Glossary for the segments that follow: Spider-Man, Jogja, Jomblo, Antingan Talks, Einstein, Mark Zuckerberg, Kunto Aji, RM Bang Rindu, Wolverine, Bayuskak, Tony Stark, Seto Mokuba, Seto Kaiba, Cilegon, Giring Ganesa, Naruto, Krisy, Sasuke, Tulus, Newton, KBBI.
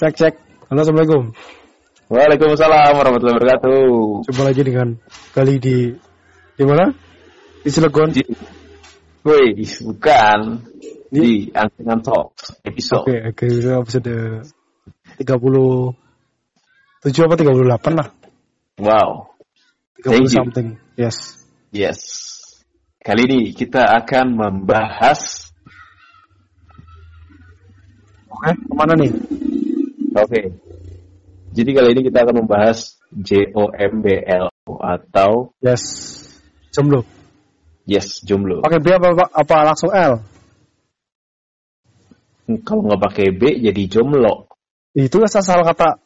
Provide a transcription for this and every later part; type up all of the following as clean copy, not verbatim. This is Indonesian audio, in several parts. Cek. Halo, assalamualaikum. Waalaikumsalam warahmatullahi wabarakatuh. Coba lagi dengan kali di mana? Di Cilegon. Woi, bukan di Antingan Talks episode. Oke, episode 37 apa 38 lah. Wow. 30 something. Yes. Kali ini kita akan membahas. Oke, kemana nih? Oke. Jadi kali ini kita akan membahas JOMBLO atau yes, jomblo. Yes, jomblo. Pakai B apa langsung L? Kalau nggak pakai B jadi jomblo. Itu asal kata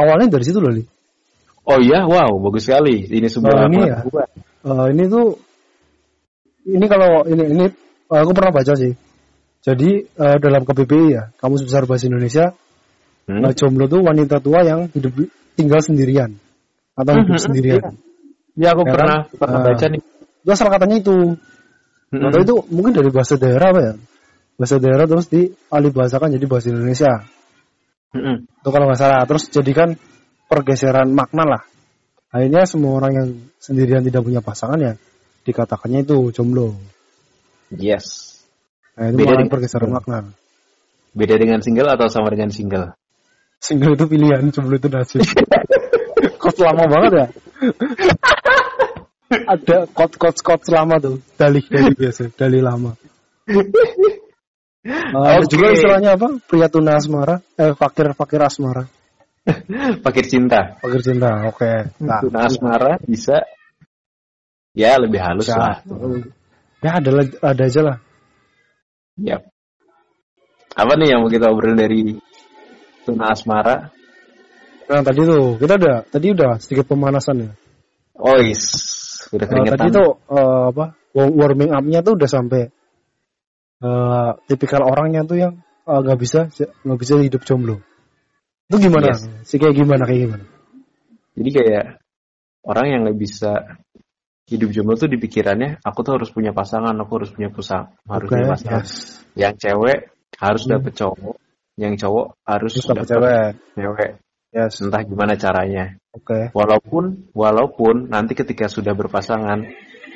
awalnya dari situ loh, Li. Oh iya, wow, bagus sekali. Ini semua ini ya. Ini aku pernah baca sih. Jadi dalam KBBI ya, Kamus Besar Bahasa Indonesia. Jomblo itu wanita tua yang hidup tinggal sendirian atau hidup sendirian. Iya, aku pernah baca nih. Itu asal katanya itu. Atau itu mungkin dari bahasa daerah apa ya? Bahasa daerah terus dialih bahasakan jadi bahasa Indonesia. Itu kalau nggak salah. Terus jadikan pergeseran makna lah. Akhirnya semua orang yang sendirian tidak punya pasangan ya dikatakannya itu jomblo. Yes. Nah, itu beda dengan pergeseran makna. Beda dengan single atau sama dengan single? Single itu pilihan, jomblo itu nasib. Kok lama banget ya? Ada kot lama tuh, dalih biasa, dalih lama. Ada juga istilahnya apa? Pria tuna asmara, fakir asmara. Fakir cinta, oke. Nah, tuna asmara bisa, ya lebih halus bisa. Lah. Ya ada aja lah. Yap. Apa nih yang mau kita obrolin dari tuna asmara? Nah tadi tuh kita udah sedikit pemanasan ya. Oh yes, udah keringetan. Tadi tuh warming up-nya tuh udah sampai tipikal orangnya tuh yang nggak bisa hidup jomblo. Itu gimana? Yes. Kayak gimana? Jadi kayak orang yang nggak bisa hidup jomblo tuh di pikirannya, aku tuh harus punya pasangan, aku harus punya pasangan. Yes. Yang cewek harus dapet cowok. Yang cowok harus dapat cewek. Yes. Entah gimana caranya. Okay. Walaupun nanti ketika sudah berpasangan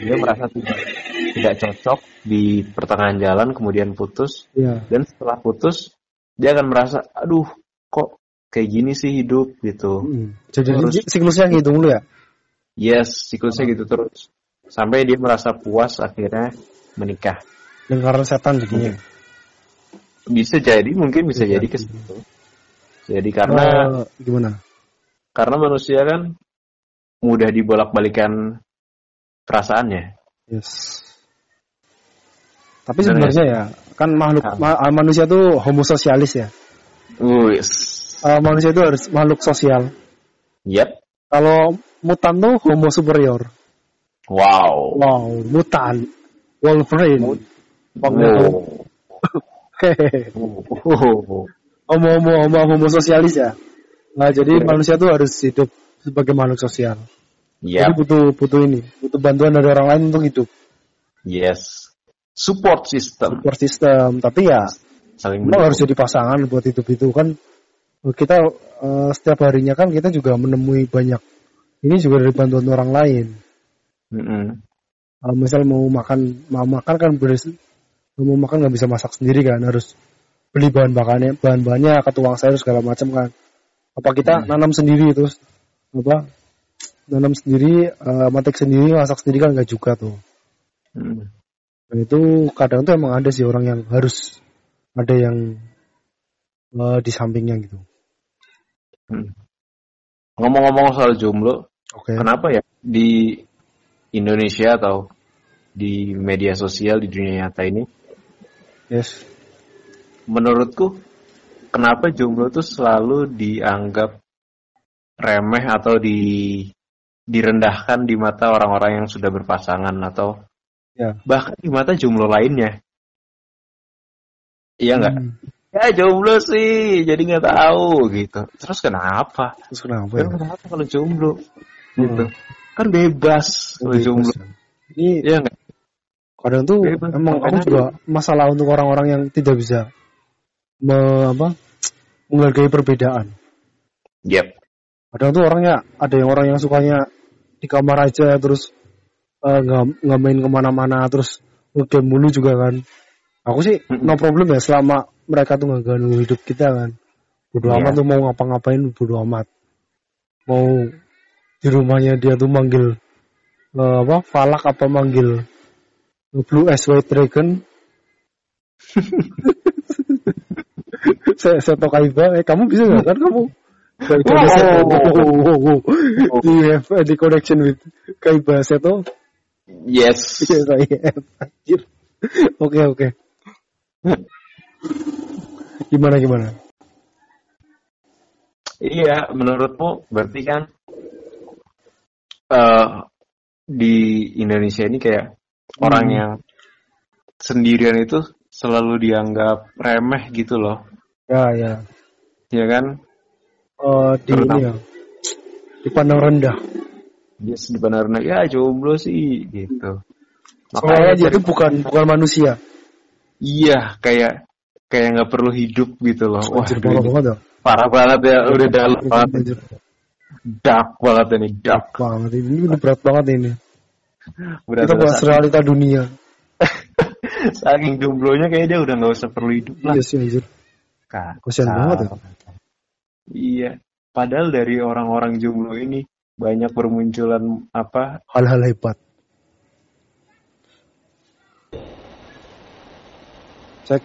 dia merasa tidak cocok di pertengahan jalan kemudian putus. Yeah. Dan setelah putus dia akan merasa aduh kok kayak gini sih hidup gitu. Jadi terus, siklusnya gitu dulu ya. Yes, siklusnya gitu terus sampai dia merasa puas akhirnya menikah. Dan karena setan jadinya. Bisa jadi ke situ. Jadi karena gimana? Karena manusia kan mudah dibolak-balikan perasaannya. Yes. Tapi sebenarnya ya kan manusia tuh homososialis ya. Yes. Manusia itu harus makhluk sosial. Yep. Kalau mutan tuh homo superior. Wow, mutan. Wolverine. Homo sosialis ya. Nah, jadi manusia tuh harus hidup sebagai makhluk sosial. Yep. Jadi butuh bantuan dari orang lain untuk hidup. Yes. Support system. Tapi ya saling harus jadi pasangan buat hidup itu kan. Kita setiap harinya kan kita juga menemui banyak. Ini juga dari bantuan orang lain. Misal mau makan kan berarti mau makan nggak bisa masak sendiri kan, harus beli bahan-bahannya, ke tukang sayur segala macam kan. Apa kita nanam sendiri, matik sendiri, masak sendiri kan nggak juga tuh. Dan itu kadang tuh emang ada sih orang yang harus ada yang di sampingnya gitu. Ngomong-ngomong soal jomblo, Kenapa ya di Indonesia atau di media sosial di dunia nyata ini? Yes. Menurutku, kenapa jomblo tuh selalu dianggap remeh atau direndahkan di mata orang-orang yang sudah berpasangan atau bahkan di mata jomblo lainnya? Iya nggak? Ya jomblo sih, jadi nggak tahu gitu. Terus kenapa? Ya? Kenapa kalau jomblo? Gitu. Kan bebas kalau jomblo. Ini ya nggak? Kadang tuh bebas. Emang aku juga masalah untuk orang-orang yang tidak bisa menghargai perbedaan. Yep. Kadang tuh orangnya ada yang orang yang sukanya di kamar aja terus nggak main kemana-mana terus ngegame mulu juga kan. Aku sih no problem ya selama mereka tuh nggak ganggu hidup kita kan. Bodo amat tuh mau ngapa-ngapain bodo amat. Mau di rumahnya dia tuh manggil Falak apa manggil Blue Eyes White Dragon. Seto Kaiba, kamu bisa nggak kan kamu? Di connection with Kaiba Seto. Yes. Oke. Gimana? Iya, menurutmu berarti kan di Indonesia ini kayak orang yang sendirian itu selalu dianggap remeh gitu loh. Ya. Iya kan? Dipandang rendah. Yes, dipandang rendah. Ya, jomblo sih gitu. Makanya dia itu bukan manusia. Iya, kayak nggak perlu hidup gitu loh. Wah, parah banget ya, udah dalam banget. Dark banget ini udah berat banget ini. Kita bahas realita dunia. Saking jomblonya kayaknya dia udah nggak usah perlu hidup lah. Iya sih, anjir. Kasian banget ya. Iya, padahal dari orang-orang jomblo ini banyak bermunculan hal-hal hebat. Cek.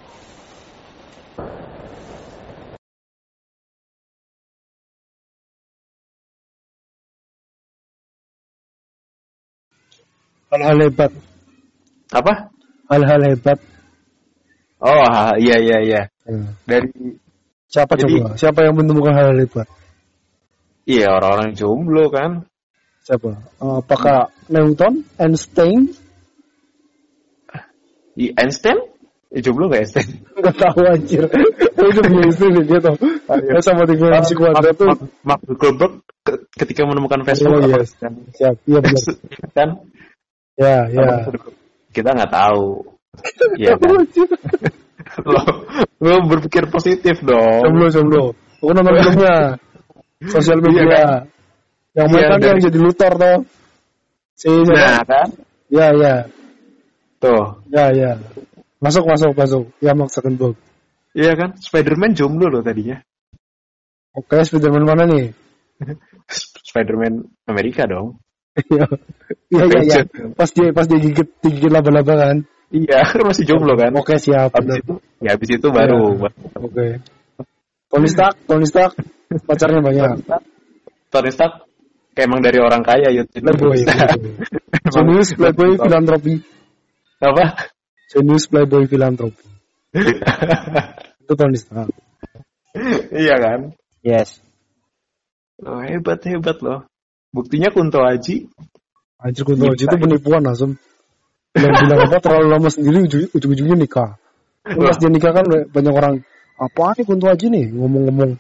Hal-hal hebat. Apa? Hal-hal hebat. Oh, iya. Dari siapa coba? Siapa yang menemukan hal-hal hebat? Iya, orang-orang jomblo kan. Siapa? Apakah Newton? Einstein? Einstein? Jomblo gak Einstein? Gak tau anjir. Itu jomblo Einstein dia tau. Sama dengan si kuadrat tuh. Mark Zuckerberg ketika menemukan Facebook. Oh, yes. Siap, iya benar. Kan? Ya. Kita gak tahu. Iya kan? Lo berpikir positif dong. Jomblo. Aku nonton filmnya. Sosial media. Iya, kan? Yang mereka yang jadi lutor toh. Nah kan? Ya. Tuh. Ya. Masuk. Ya, Mark Zuckerberg. Iya kan? Spider-Man jomblo loh tadinya. Oke, Spider-Man mana nih? Spider-Man Amerika dong. Iya. Pas dia gigit laba-laba kan? Iya, masih jomblo kan? Oke, siap. Habis itu baru. Oke. Tony Stark pacarnya banyak. Tony Stark emang dari orang kaya ya. Genius playboy filantropi. Apa? Genius playboy filantropi. Itu Tony Stark. Iya kan? Yes. Oh, hebat loh. Buktinya Kunto Aji. Anjir, Kunto Aji itu penipuan langsung. Bilang apa terlalu lama sendiri ujung-ujungnya nikah. Pas dia nikah kan banyak orang apa nih Kunto Aji nih ngomong-ngomong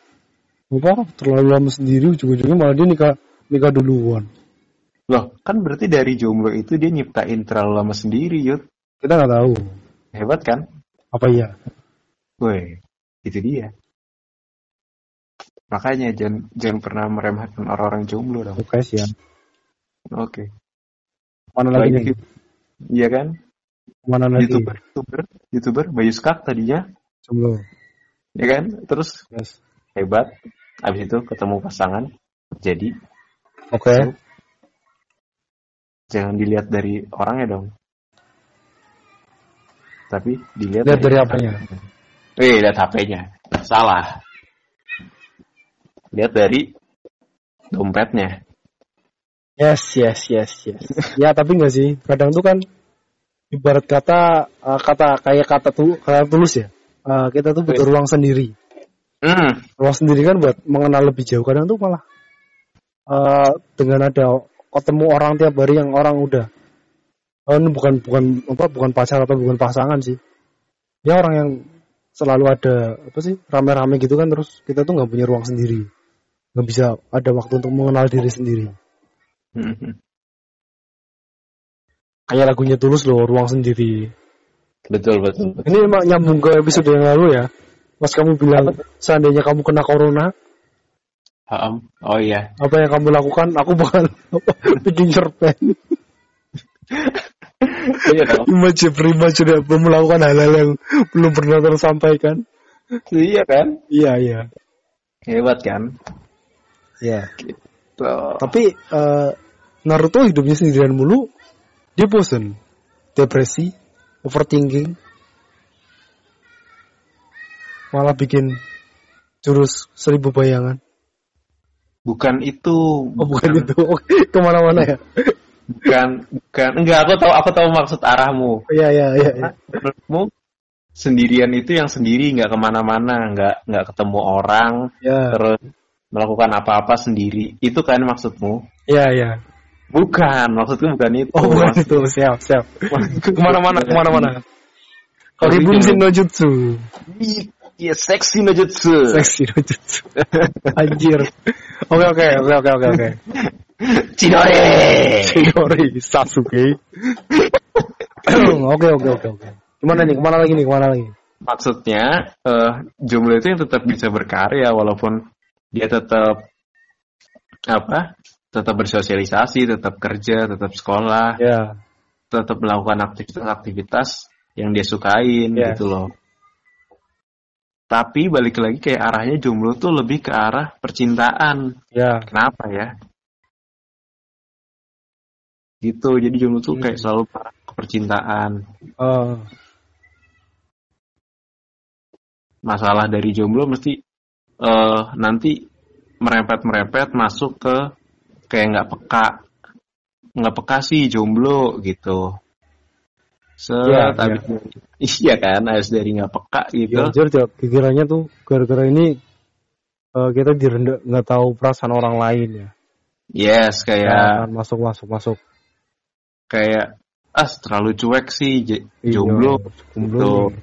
apa terlalu lama sendiri ujung-ujungnya malah dia nikah duluan. Loh, kan berarti dari jomblo itu dia nyiptain terlalu lama sendiri, Yud. Kita nggak tahu. Hebat kan? Apa iya? Woi, itu dia. Makanya jangan pernah meremehkan orang-orang jomblo dong. Oke, siap. Oke. Mana lagi? Iya kan? Mana lagi? YouTuber Bayuskak tadinya jomblo. Iya kan? Terus yes. Hebat. Abis itu ketemu pasangan. Jadi. Oke. So, jangan dilihat dari orangnya dong. Tapi dilihat dari apanya? Lihat HP-nya. Salah. Lihat dari dompetnya. Yes. Ya, tapi enggak sih. Kadang tuh kan ibarat kata Tulus ya. Kita tuh butuh ruang sendiri. Ruang sendiri kan buat mengenal lebih jauh. Kadang tuh malah dengan ada ketemu orang tiap hari yang orang udah bukan pacar atau bukan pasangan sih. Ya orang yang selalu ada rame-rame gitu kan, terus kita tuh nggak punya ruang sendiri, nggak bisa ada waktu untuk mengenal diri sendiri. Kayak lagunya Tulus loh, ruang sendiri. Betul. Ini nyambung ke episode yang lalu ya. Mas kamu bilang apa? Seandainya kamu kena corona. Oh iya. Apa yang kamu lakukan? Aku bakal bikin cerpen. Iya dong. Image sudah melakukan hal-hal yang belum pernah tersampaikan. Iya kan? Iya. Hebat kan? Iya. Gitu. Tapi Naruto hidupnya sendirian mulu. Dia bosen, depresi, overthinking, malah bikin jurus 1000 bayangan. Bukan itu. Oh, bukan itu. Kemana-mana ya? Bukan. Enggak, aku tahu maksud arahmu. Iya. Menurutmu sendirian itu yang sendiri, nggak kemana-mana, nggak ketemu orang, ya. Terus melakukan apa-apa sendiri. Itu kan maksudmu? Iya. Bukan, maksudku bukan itu. Oh, bukan itu. Siap. Kemana-mana. Ribunjin no jutsu. Iya, seksi no jutsu. Anjir. Oke. Chidori Sasuke. Oke. Kemana lagi? Maksudnya, Jomblo itu yang tetap bisa berkarya walaupun dia tetap bersosialisasi, tetap kerja, tetap sekolah, yeah. Tetap melakukan aktivitas yang dia sukain, yeah. Gitu loh. Tapi balik lagi kayak arahnya Jomblo tuh lebih ke arah percintaan, yeah. Kenapa ya? Gitu, jadi Jomblo tuh kayak selalu percintaan. Masalah dari Jomblo mesti nanti merempet masuk ke kayak nggak peka sih Jomblo gitu. Iya kan, harus dari nggak peka gitu. Jujur, pikirannya tuh gara-gara ini kita direndah, nggak tahu perasaan orang lain ya. Yes, kayak masuk. Kayak terlalu cuek sih Jomblo gitu.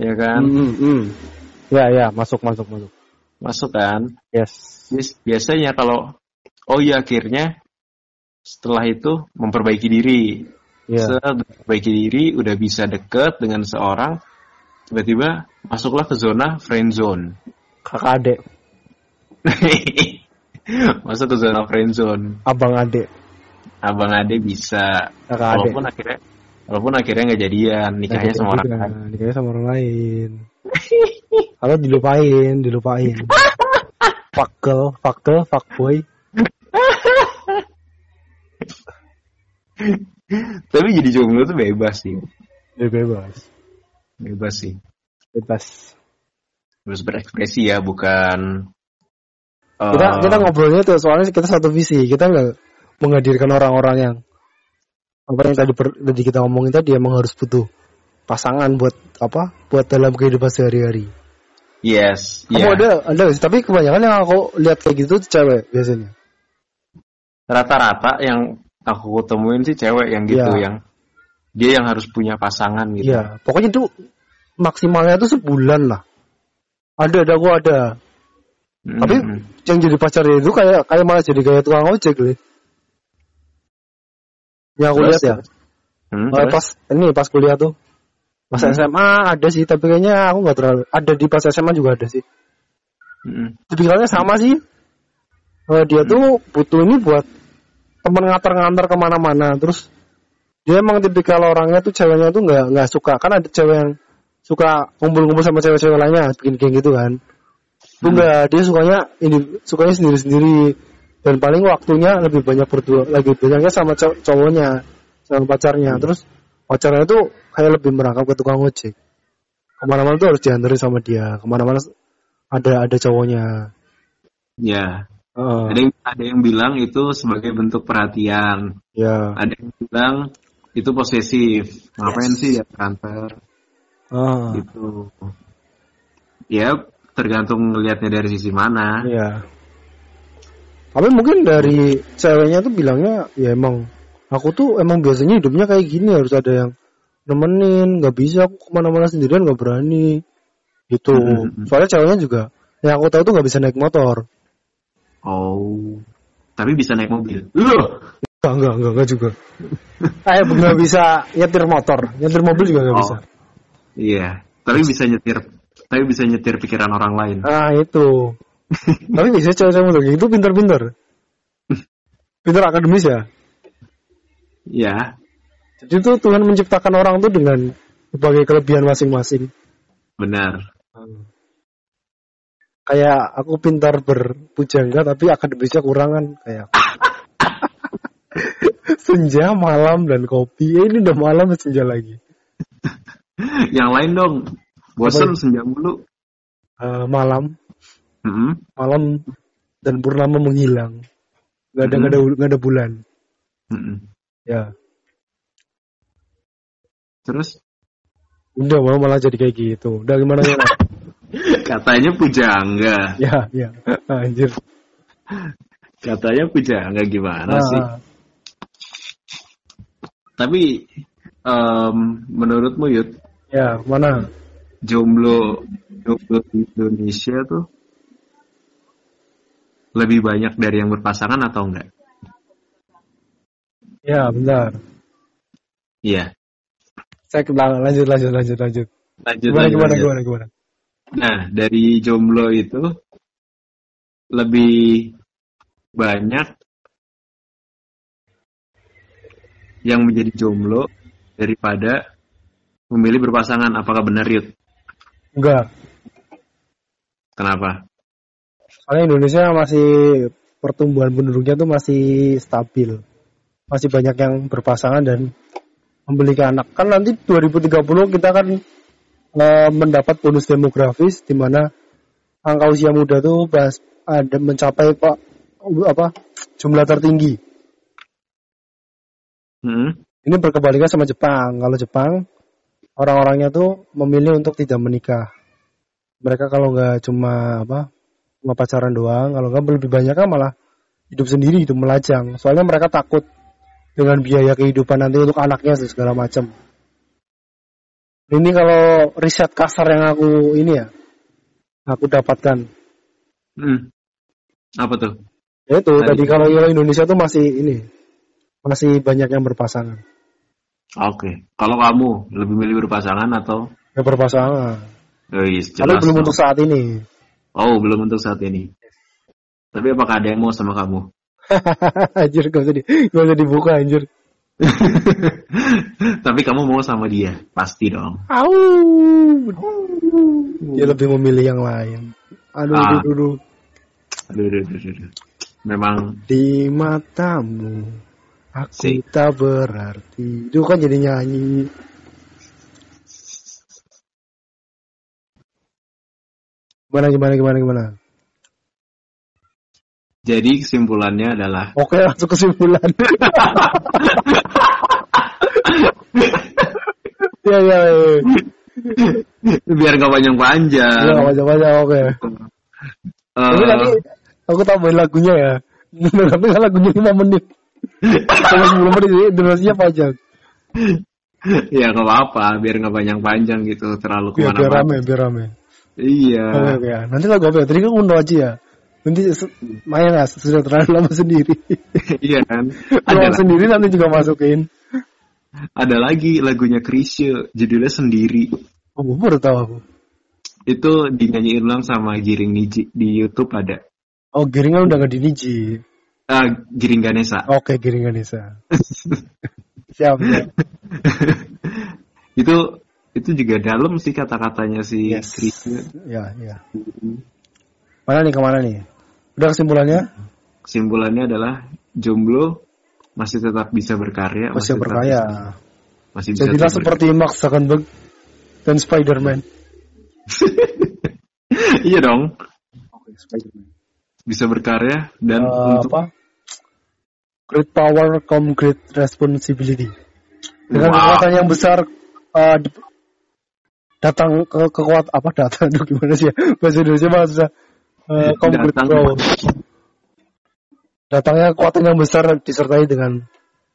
Iya kan? Ya, masuk. Masuk kan? Yes. Biasanya kalau akhirnya setelah itu memperbaiki diri. Yeah. Setelah memperbaiki diri udah bisa deket dengan seorang, tiba-tiba masuklah ke zona friend zone. Kakak adek. Masuk ke zona friend zone. Abang adek bisa. Kakak walaupun adek. Akhirnya nggak jadian, nikahnya sama orang lain. Atau dilupain. Fuck girl, fuck boy. Tapi jadi jomblo tuh bebas sih. Ya, bebas sih. Bebas. Terus berekspresi ya, bukan. Kita ngobrolnya tuh soalnya kita satu visi, kita nggak menghadirkan orang-orang yang apa yang tadi kita ngomongin tadi emang harus butuh pasangan buat dalam kehidupan sehari-hari. Yes. Kamu ada sih, tapi kebanyakan yang aku lihat kayak gitu cewek biasanya. Rata-rata yang aku temuin sih cewek yang gitu, yeah. Yang dia yang harus punya pasangan gitu. Iya, yeah. Pokoknya tuh maksimalnya tuh sebulan lah. Ada. Tapi yang jadi pacarnya itu kayak malah jadi kayak tukang ojek deh. Ya aku lihat ya. Pas kuliah tuh. Pas SMA ada sih, tapi kayaknya aku nggak terlalu ada di pas SMA juga ada sih. Tipikalnya sama sih. Dia tuh butuh ini buat temen ngantar-ngantar kemana-mana. Terus dia emang tipikal orangnya tuh ceweknya tuh nggak suka. Kan ada cewek yang suka kumpul-kumpul sama cewek-cewek lainnya, bikin geng gitu kan. Enggak, dia sukanya sendiri-sendiri dan paling waktunya lebih banyak berdua, lagi banyaknya sama cowoknya, sama pacarnya. Terus pacarnya tuh kayak lebih merangkap ke tukang ojek. Kemana-mana tuh harus dianterin sama dia. Kemana-mana ada cowoknya. Ya. Ada yang bilang itu sebagai bentuk perhatian. Ya. Ada yang bilang itu posesif. Ngapain sih ya kantor? Gitu. Ya tergantung ngelihatnya dari sisi mana. Iya. Tapi mungkin dari ceweknya tuh bilangnya ya emang aku tuh emang biasanya hidupnya kayak gini, harus ada yang nemenin, nggak bisa aku kemana-mana sendirian, nggak berani gitu. Soalnya ceweknya juga yang aku tahu tuh nggak bisa naik motor. Oh, tapi bisa naik mobil. Enggak juga. Kayak nggak bisa nyetir motor, nyetir mobil juga nggak bisa. Iya, tapi bisa nyetir tapi bisa nyetir pikiran orang lain. Ah itu. Tapi biasanya cewek-cewek motor itu pintar-pintar. Pintar akademis ya. Ya. Jadi tuh Tuhan menciptakan orang tuh dengan berbagai kelebihan masing-masing. Benar. Kayak aku pintar berpujangga tapi akademisnya kurangan kayak. Senja, malam, dan kopi. Ini udah malam dan senja lagi. Yang lain dong. Bosan senja mulu. Malam. Malam dan purnama menghilang. Gak ada bulan. Ya. Terus? Udah malah jadi kayak gitu. Udah gimana ya? Katanya pujangga. Ya. Anjir. Katanya pujangga gimana sih? Tapi menurutmu Yud? Ya, mana? Jomblo di Indonesia tuh lebih banyak dari yang berpasangan atau enggak? Ya, benar. Iya. Saya lanjut. Gimana? Nah, dari jomblo itu lebih banyak yang menjadi jomblo daripada memilih berpasangan. Apakah benar, Yud? Enggak. Kenapa? Soalnya Indonesia masih pertumbuhan penduduknya tuh masih stabil. Masih banyak yang berpasangan dan memiliki anak. Kan nanti 2030 kita kan mendapat bonus demografis di mana angka usia muda tuh ada mencapai jumlah tertinggi. Ini berkebalikan sama Jepang. Kalau Jepang, orang-orangnya tuh memilih untuk tidak menikah. Mereka kalau nggak cuma nggak pacaran doang, kalau nggak lebih banyak kan malah hidup sendiri, hidup melajang. Soalnya mereka takut dengan biaya kehidupan nanti untuk anaknya segala macam. Ini kalau riset kasar yang aku dapatkan. Apa tuh? Ya itu tadi kalau Indonesia tuh masih masih banyak yang berpasangan. Oke. Kalau kamu lebih milih berpasangan atau? Ya berpasangan. Kalau belum untuk saat ini. Oh, belum untuk saat ini. Tapi apakah ada yang mau sama kamu? Anjir, gak usah dibuka anjir. Tapi kamu mau sama dia, pasti dong. Dia lebih memilih yang lain. Aduh. Memang di matamu aku tak berarti. Itu kan jadi nyanyi. Gimana? Jadi kesimpulannya adalah. Oke, langsung kesimpulan. Ya. Biar gak panjang-panjang. Ya, panjang-panjang, oke. Tapi nanti aku tambahin lagunya ya. Tapi lagunya 5 menit. Kalau sebelum ini durasinya panjang. Ya nggak apa-apa, biar nggak panjang-panjang gitu, terlalu kemana-mana. Biar rame. Iya. Oke. Nanti lagu apa? Tadi kan undo aja ya. Nanti main lah, sudah terlalu lama sendiri. Iya kan. Ada sendiri nanti juga masukin. Ada lagi lagunya Krisy, judulnya Sendiri. Oh, baru tahu aku. Itu dinyanyiin ulang sama Giring Niji di YouTube ada. Oh, Giring kan udah nggak di Niji. Giring Ganesa. Oke, Giring Ganesa. Siap. Ya. itu juga dalam sih kata-katanya si Krisy. Ya. Kemana nih? Udah kesimpulannya? Kesimpulannya adalah jomblo masih tetap bisa berkarya. Masih bisa berkarya. Jadilah seperti Mark Zuckerberg dan Spider-Man. Iya dong. Oke, Spider-Man. Bisa berkarya dan untuk great power come great responsibility. Dengan kekuatan yang besar datang ke kekuatan bahasa Indonesia come great power. Datangnya kekuatan yang besar disertai dengan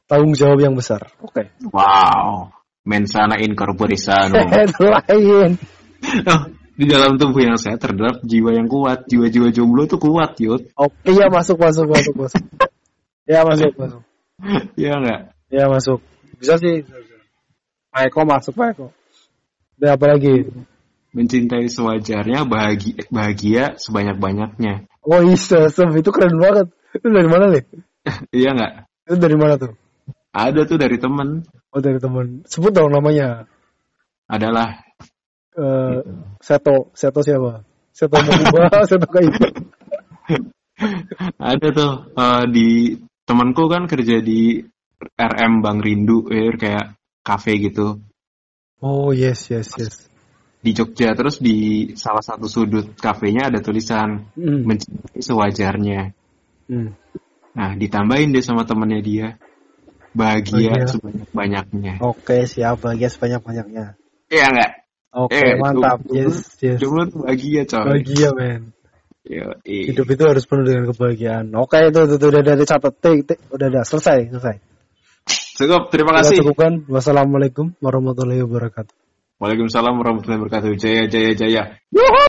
tanggung jawab yang besar. Oke. Wow. Mensana in corporisano. Lain. Di dalam tubuh yang saya terdapat jiwa yang kuat. Jiwa-jiwa jomblo tuh kuat, Yud. Oke, ya masuk. Ya masuk. Iya enggak? Ya masuk. Bisa sih. Pak Eko masuk. Udah apa lagi? mencintai sewajarnya, bahagia sebanyak-banyaknya. Oh awesome, itu keren banget. Itu dari mana nih? Iya nggak? Itu dari mana tuh? Ada tuh dari temen. Oh dari temen. Sebut dong namanya. Adalah Seto siapa? Seto Mokuba, Seto Kaiba. Ada tuh di temanku kan kerja di RM Bang Rindu, kayak kafe gitu. Oh yes. Di Jogja, terus di salah satu sudut kafenya ada tulisan mencintai sewajarnya. Nah ditambahin deh sama temennya dia, bahagia sebanyak-banyaknya. Oke siap, bahagia sebanyak-banyaknya. Iya nggak? Oke mantap. Yes. Jumlah tuh bahagia coy. Bahagia men. Hidup itu harus penuh dengan kebahagiaan. Oke itu udah catat, udah selesai. Cukup, terima kasih. Cukup kan. Wassalamualaikum warahmatullahi wabarakatuh. Waalaikumsalam warahmatullahi wabarakatuh. Jaya, jaya, jaya. Yuhu!